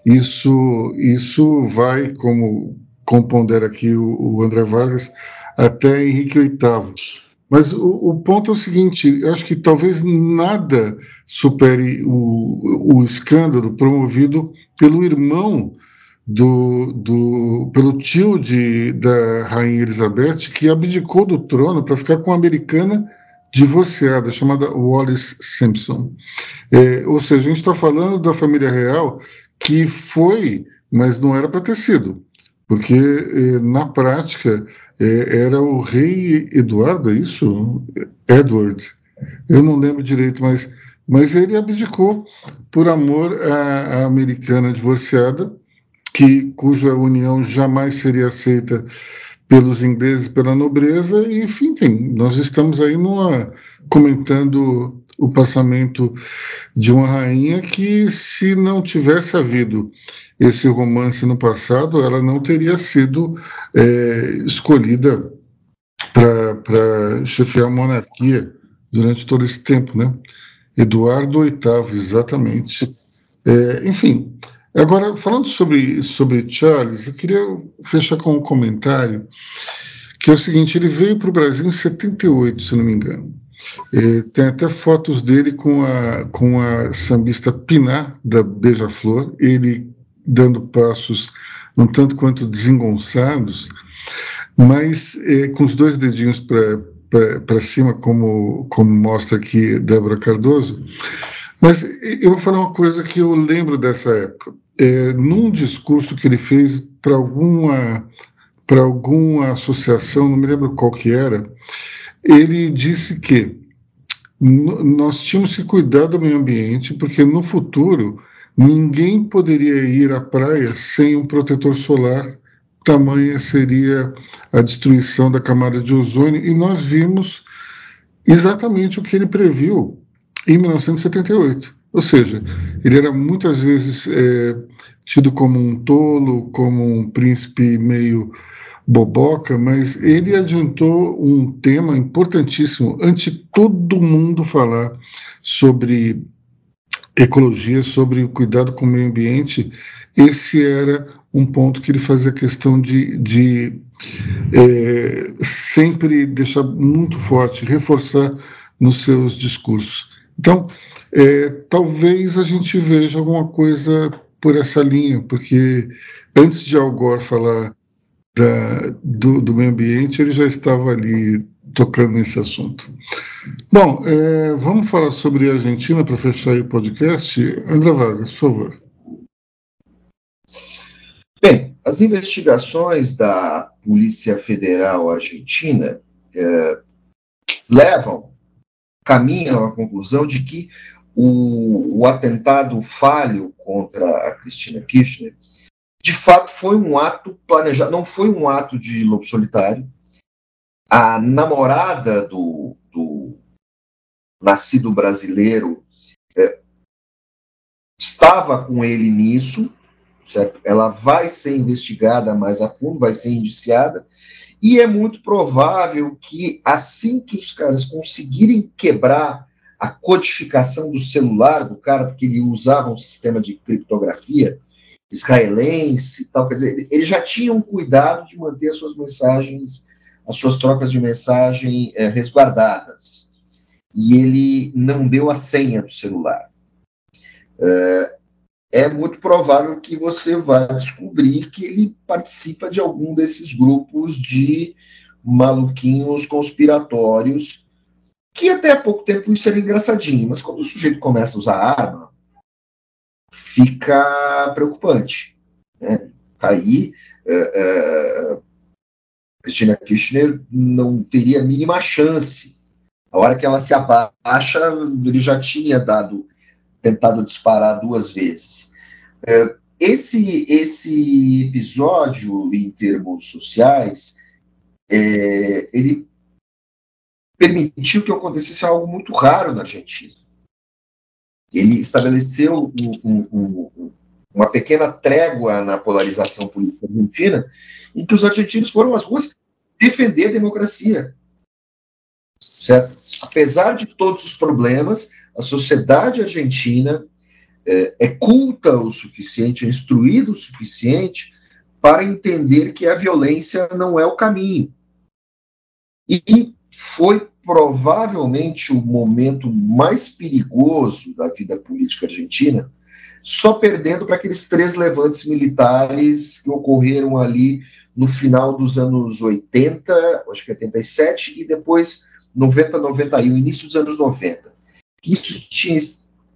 Isso, isso vai, como, como pondera aqui o, o André Vargas, até Henrique oitavo. Mas o, o ponto é o seguinte, eu acho que talvez nada supere o, o escândalo promovido pelo irmão, do, do, pelo tio de, da Rainha Elizabeth, que abdicou do trono para ficar com uma americana divorciada, chamada Wallis Simpson. É, ou seja, a gente está falando da família real que foi, mas não era para ter sido, porque é, na prática... era o rei Eduardo, é isso? Edward. Eu não lembro direito, mas, mas ele abdicou por amor à, à americana divorciada, que, cuja união jamais seria aceita pelos ingleses, pela nobreza, e enfim, enfim nós estamos aí numa, comentando o passamento de uma rainha que, se não tivesse havido esse romance no passado, ela não teria sido é, escolhida para chefiar a monarquia durante todo esse tempo, né? Eduardo oitavo, exatamente. É, enfim, agora, falando sobre, sobre Charles, eu queria fechar com um comentário, que é o seguinte, ele veio para o Brasil em setenta e oito, se não me engano. É, tem até fotos dele com a, com a sambista Piná, da Beija-Flor, ele dando passos um tanto quanto desengonçados, mas é, com os dois dedinhos para cima, como, como mostra aqui Débora Cardoso. Mas eu vou falar uma coisa que eu lembro dessa época. É, num discurso que ele fez para alguma, para alguma associação, não me lembro qual que era, ele disse que nós tínhamos que cuidar do meio ambiente, porque no futuro ninguém poderia ir à praia sem um protetor solar, tamanha seria a destruição da camada de ozônio, e nós vimos exatamente o que ele previu em mil novecentos e setenta e oito. Ou seja, ele era muitas vezes é, tido como um tolo, como um príncipe meio... boboca, mas ele adiantou um tema importantíssimo antes de todo mundo falar sobre ecologia, sobre o cuidado com o meio ambiente. Esse era um ponto que ele fazia questão de, de é, sempre deixar muito forte, reforçar nos seus discursos. Então, é, talvez a gente veja alguma coisa por essa linha, porque antes de Al Gore falar Da, do, do meio ambiente, ele já estava ali tocando nesse assunto. Bom, é, vamos falar sobre a Argentina para fechar aí o podcast. André Vargas, por favor. Bem, as investigações da Polícia Federal Argentina é, levam, caminham à conclusão de que o, o atentado falho contra a Cristina Kirchner de fato foi um ato planejado, não foi um ato de lobo solitário. A namorada do, do nascido brasileiro, é, estava com ele nisso, certo? Ela vai ser investigada mais a fundo, vai ser indiciada, e é muito provável que assim que os caras conseguirem quebrar a codificação do celular do cara, porque ele usava um sistema de criptografia israelense e tal, quer dizer, eles já tinham cuidado de manter as suas mensagens, as suas trocas de mensagem é, resguardadas, e ele não deu a senha do celular. É, é muito provável que você vá descobrir que ele participa de algum desses grupos de maluquinhos conspiratórios, que até há pouco tempo isso era engraçadinho, mas quando o sujeito começa a usar arma, fica preocupante, né? Aí, uh, uh, Cristina Kirchner não teria a mínima chance. A hora que ela se abaixa, ele já tinha dado, tentado disparar duas vezes. Uh, esse, esse episódio, em termos sociais, é, ele permitiu que acontecesse algo muito raro na Argentina. Ele estabeleceu um, um, um, uma pequena trégua na polarização política argentina, em que os argentinos foram às ruas defender a democracia. Certo? Apesar de todos os problemas, a sociedade argentina é, é culta o suficiente, é instruída o suficiente para entender que a violência não é o caminho. E foi provavelmente o momento mais perigoso da vida política argentina, só perdendo para aqueles três levantes militares que ocorreram ali no final dos anos oitenta, acho que oitenta e sete, e depois noventa, noventa e um, início dos anos noventa. Isso tinha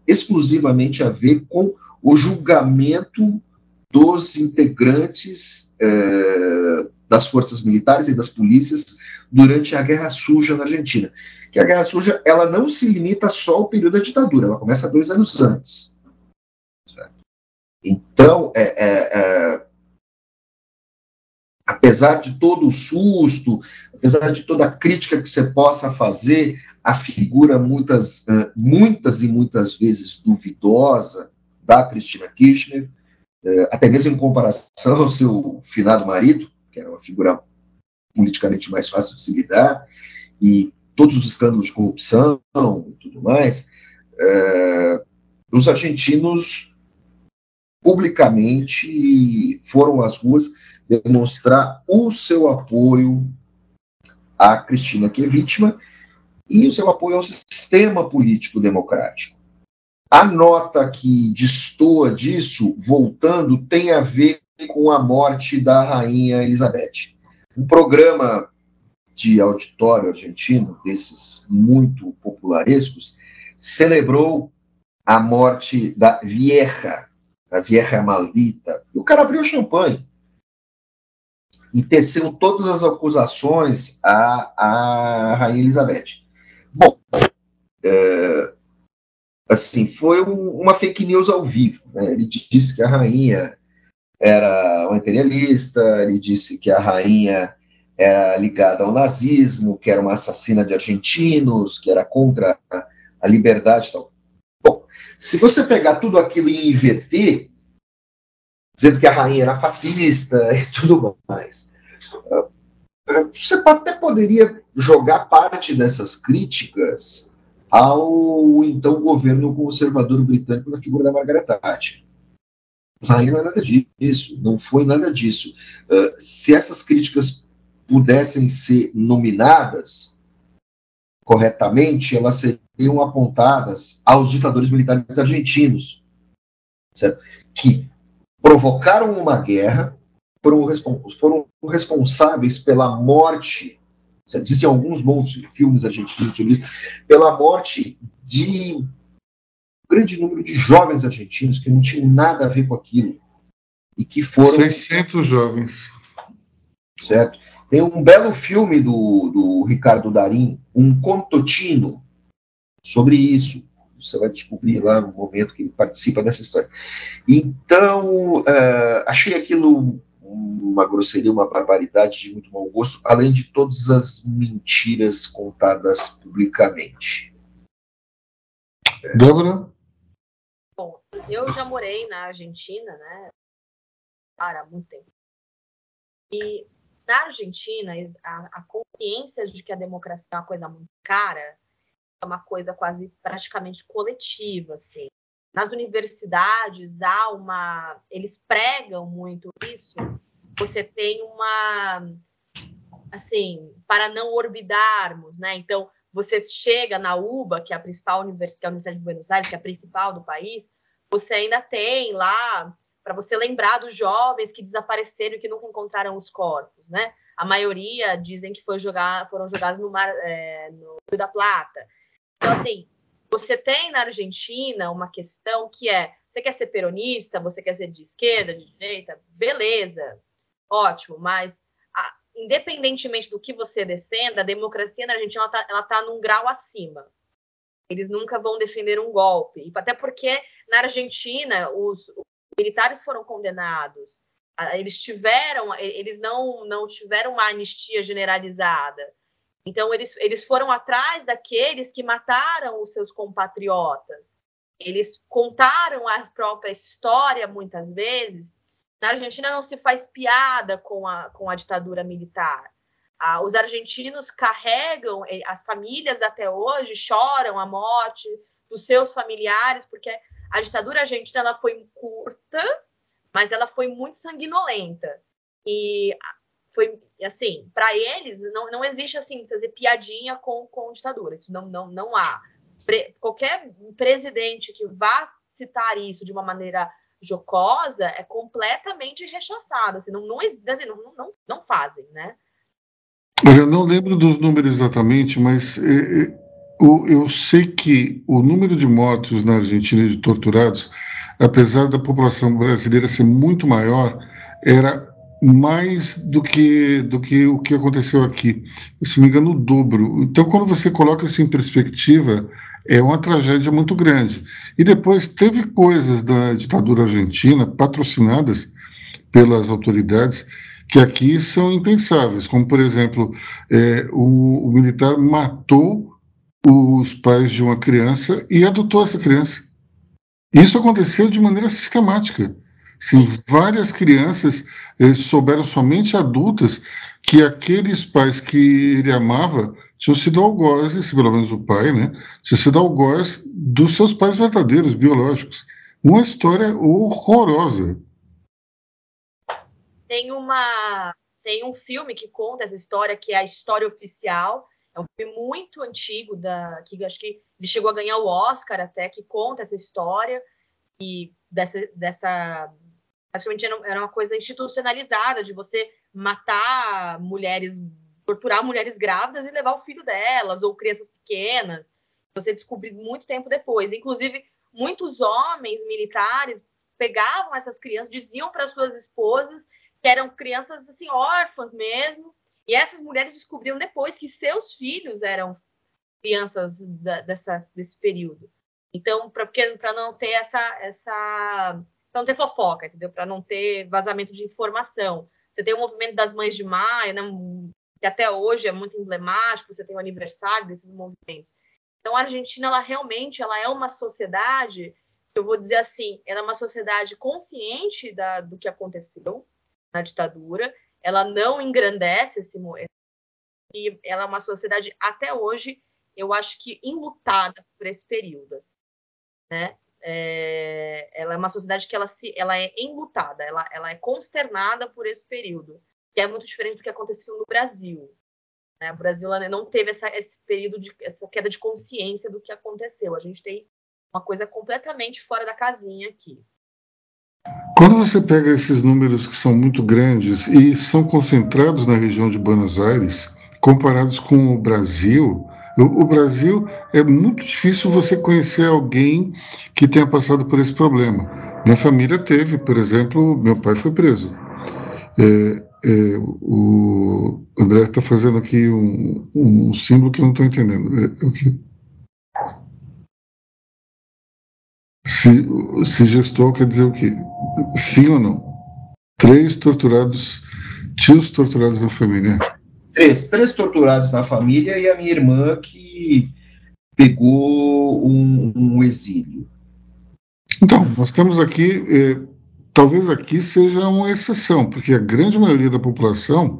exclusivamente a ver com o julgamento dos integrantes eh, das forças militares e das polícias durante a Guerra Suja na Argentina. Que a Guerra Suja, ela não se limita só ao período da ditadura, ela começa dois anos antes. Certo? Então, é, é, é, apesar de todo o susto, apesar de toda a crítica que você possa fazer à figura muitas, muitas e muitas vezes duvidosa da Cristina Kirchner, até mesmo em comparação ao seu finado marido, que era uma figura politicamente mais fácil de se lidar, e todos os escândalos de corrupção e tudo mais, é, os argentinos publicamente foram às ruas demonstrar o seu apoio à Cristina, que é vítima, e o seu apoio ao sistema político-democrático. A nota que destoa disso, voltando, tem a ver com a morte da rainha Elizabeth. Um programa de auditório argentino, desses muito popularescos, celebrou a morte da vieja, a vieja maldita. E o cara abriu champanhe e teceu todas as acusações à, à rainha Elizabeth. Bom, é, assim, foi um, uma fake news ao vivo, né? Ele disse que a rainha era um imperialista, ele disse que a rainha era ligada ao nazismo, que era uma assassina de argentinos, que era contra a liberdade e tal. Bom, se você pegar tudo aquilo e inverter, dizendo que a rainha era fascista e tudo mais, você até poderia jogar parte dessas críticas ao então governo conservador britânico na figura da Margaret Thatcher. Não é nada disso, não foi nada disso. Uh, se essas críticas pudessem ser nominadas corretamente, elas seriam apontadas aos ditadores militares argentinos, certo? Que provocaram uma guerra, foram, respons- foram responsáveis pela morte, certo? Existem alguns bons filmes argentinos sobre isso, pela morte de grande número de jovens argentinos que não tinham nada a ver com aquilo e que foram... seiscentos jovens. Certo? Tem um belo filme do, do Ricardo Darín, Um Contotino, sobre isso. Você vai descobrir lá no momento que ele participa dessa história. Então, uh, achei aquilo uma grosseria, uma barbaridade de muito mau gosto, além de todas as mentiras contadas publicamente. Débora? Bom, eu já morei na Argentina, né? Há muito tempo. E na Argentina, a, a consciência de que a democracia é uma coisa muito cara, é uma coisa quase praticamente coletiva, assim. Nas universidades há uma... Eles pregam muito isso. Você tem uma... Assim, para não orbitarmos, né? Então, você chega na U B A, que é a principal universidade, que é a Universidade de Buenos Aires, que é a principal do país, você ainda tem lá, para você lembrar dos jovens que desapareceram e que nunca encontraram os corpos, né? A maioria dizem que foi jogar, foram jogados no mar, é, no Rio da Plata. Então, assim... Você tem na Argentina uma questão que é, você quer ser peronista, você quer ser de esquerda, de direita, beleza, ótimo, mas a, independentemente do que você defenda, a democracia na Argentina ela tá num grau acima. Eles nunca vão defender um golpe, e até porque na Argentina os, os militares foram condenados, eles tiveram, eles não, não tiveram uma anistia generalizada. Então, eles, eles foram atrás daqueles que mataram os seus compatriotas. Eles contaram a própria história, muitas vezes. Na Argentina não se faz piada com a, com a ditadura militar. Ah, os argentinos carregam, as famílias até hoje choram a morte dos seus familiares, porque a ditadura argentina ela foi curta, mas ela foi muito sanguinolenta. E... Foi assim, para eles não, não existe assim fazer piadinha com, com ditadura, isso não, não, não há. Pre, qualquer presidente que vá citar isso de uma maneira jocosa é completamente rechaçado, assim, não, não, não, não, não fazem, né? Eu não lembro dos números exatamente, mas é, eu, eu sei que o número de mortos na Argentina de torturados, apesar da população brasileira ser muito maior, era mais do que, do que o que aconteceu aqui, se não me engano, o dobro. Então, quando você coloca isso em perspectiva, é uma tragédia muito grande. E depois teve coisas da ditadura argentina, patrocinadas pelas autoridades, que aqui são impensáveis, como, por exemplo, é, o, o militar matou os pais de uma criança e adotou essa criança. Isso aconteceu de maneira sistemática. Sim, várias crianças eh, souberam somente adultas que aqueles pais que ele amava tinham sido algozes, pelo menos o pai, né? Tinham sido algoz dos seus pais verdadeiros, biológicos. Uma história horrorosa. Tem, uma, tem um filme que conta essa história, que é a História Oficial. É um filme muito antigo, da, que acho que ele chegou a ganhar o Oscar até, que conta essa história e dessa... dessa praticamente era uma coisa institucionalizada de você matar mulheres, torturar mulheres grávidas e levar o filho delas, ou crianças pequenas. Você descobriu muito tempo depois. Inclusive, muitos homens militares pegavam essas crianças, diziam para suas esposas que eram crianças assim, órfãs mesmo, e essas mulheres descobriam depois que seus filhos eram crianças da, dessa, desse período. Então, para não ter essa... essa para não ter fofoca, entendeu? Para não ter vazamento de informação. Você tem o movimento das Mães de Maio, né? Que até hoje é muito emblemático, você tem o aniversário desses movimentos. Então, a Argentina, ela realmente ela é uma sociedade, eu vou dizer assim, ela é uma sociedade consciente da, do que aconteceu na ditadura, ela não engrandece esse movimento, e ela é uma sociedade, até hoje, eu acho que enlutada por esse período, assim, né? É, ela é uma sociedade que ela, se, ela é enlutada, ela, ela é consternada por esse período, que é muito diferente do que aconteceu no Brasil, né? O Brasil não teve essa, esse período de, essa queda de consciência do que aconteceu. A gente tem uma coisa completamente fora da casinha aqui. Quando você pega esses números que são muito grandes e são concentrados na região de Buenos Aires, comparados com o Brasil... O Brasil, é muito difícil você conhecer alguém que tenha passado por esse problema. Minha família teve, por exemplo, meu pai foi preso. É, é, o André está fazendo aqui um, um símbolo que eu não estou entendendo. É, é o quê? Se, se gestual quer dizer o quê? Sim ou não? Três torturados, tios torturados na família. Três, três torturados na família e a minha irmã que pegou um, um exílio. Então, nós temos aqui, eh, talvez aqui seja uma exceção, porque a grande maioria da população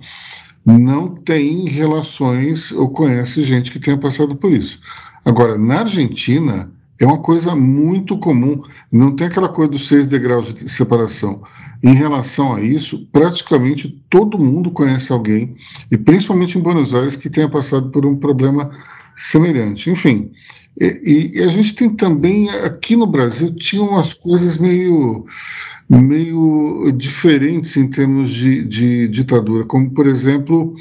não tem relações ou conhece gente que tenha passado por isso. Agora, na Argentina, é uma coisa muito comum, não tem aquela coisa dos seis degraus de separação. Em relação a isso, praticamente todo mundo conhece alguém, e principalmente em Buenos Aires, que tenha passado por um problema semelhante. Enfim, e, e a gente tem também, aqui no Brasil, tinha umas coisas meio, meio diferentes em termos de, de ditadura, como, por exemplo,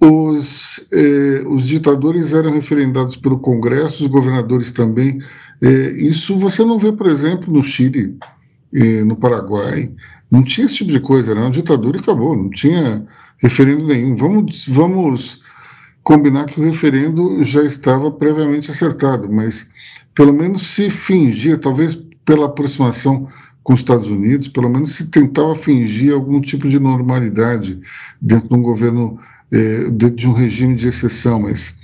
os, eh, os ditadores eram referendados pelo Congresso, os governadores também. É, isso você não vê, por exemplo, no Chile, eh, no Paraguai. Não tinha esse tipo de coisa, era uma ditadura e acabou, não tinha referendo nenhum. Vamos, vamos combinar que o referendo já estava previamente acertado, mas pelo menos se fingia, talvez pela aproximação com os Estados Unidos, pelo menos se tentava fingir algum tipo de normalidade dentro de um governo, é, dentro de um regime de exceção, mas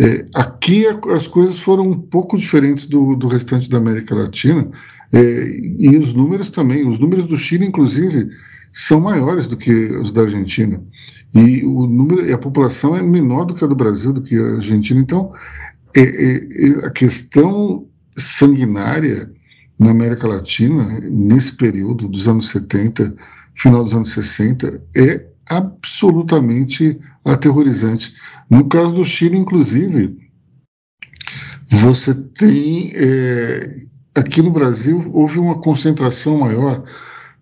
é, aqui a, as coisas foram um pouco diferentes do, do restante da América Latina, é, e os números também, os números do Chile, inclusive, são maiores do que os da Argentina, e o número, a população é menor do que a do Brasil, do que a Argentina, então é, é, é, a questão sanguinária na América Latina, nesse período dos anos setenta, final dos anos sessenta, é absolutamente aterrorizante. No caso do Chile, inclusive, você tem... É, aqui no Brasil houve uma concentração maior,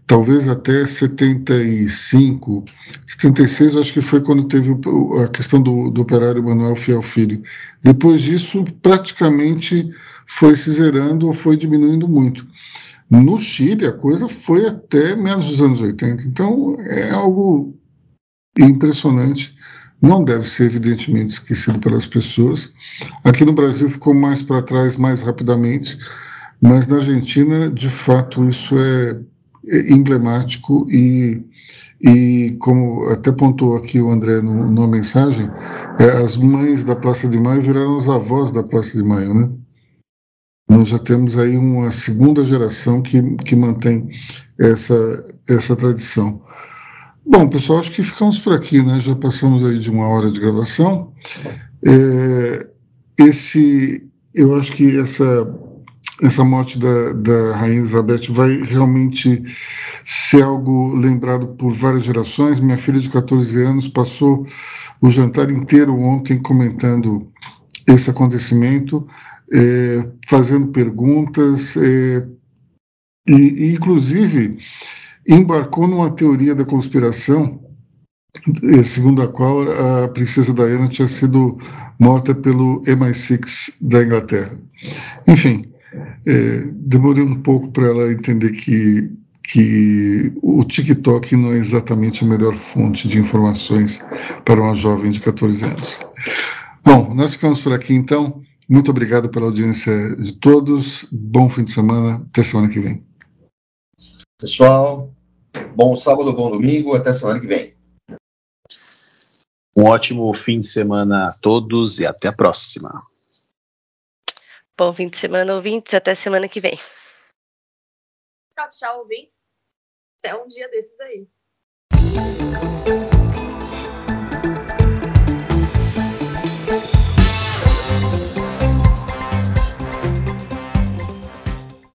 talvez até setenta e cinco, setenta e seis, eu acho que foi quando teve a questão do, do operário Manuel Fiel Filho. Depois disso, praticamente foi se zerando ou foi diminuindo muito. No Chile, a coisa foi até menos dos anos oitenta. Então, é algo impressionante. Não deve ser, evidentemente, esquecido pelas pessoas. Aqui no Brasil ficou mais para trás, mais rapidamente. Mas na Argentina, de fato, isso é emblemático e, e como até pontuou aqui o André no, numa mensagem, é, as mães da Praça de Maio viraram as avós da Praça de Maio, né? Nós já temos aí uma segunda geração que, que mantém essa, essa tradição. Bom, pessoal, acho que ficamos por aqui, né? Já passamos aí de uma hora de gravação. É, esse, eu acho que essa, essa morte da, da Rainha Elizabeth vai realmente ser algo lembrado por várias gerações. Minha filha de quatorze anos passou o jantar inteiro ontem comentando esse acontecimento, É, fazendo perguntas, é, e, e inclusive embarcou numa teoria da conspiração, é, segundo a qual a princesa Diana tinha sido morta pelo M I seis da Inglaterra. Enfim, é, demorei um pouco para ela entender que, que o TikTok não é exatamente a melhor fonte de informações para uma jovem de quatorze anos. Bom, nós ficamos por aqui então. Muito obrigado pela audiência de todos. Bom fim de semana. Até semana que vem. Pessoal, bom sábado, bom domingo. Até semana que vem. Um ótimo fim de semana a todos e até a próxima. Bom fim de semana, ouvintes. Até semana que vem. Tchau, tchau, ouvintes. Até um dia desses aí.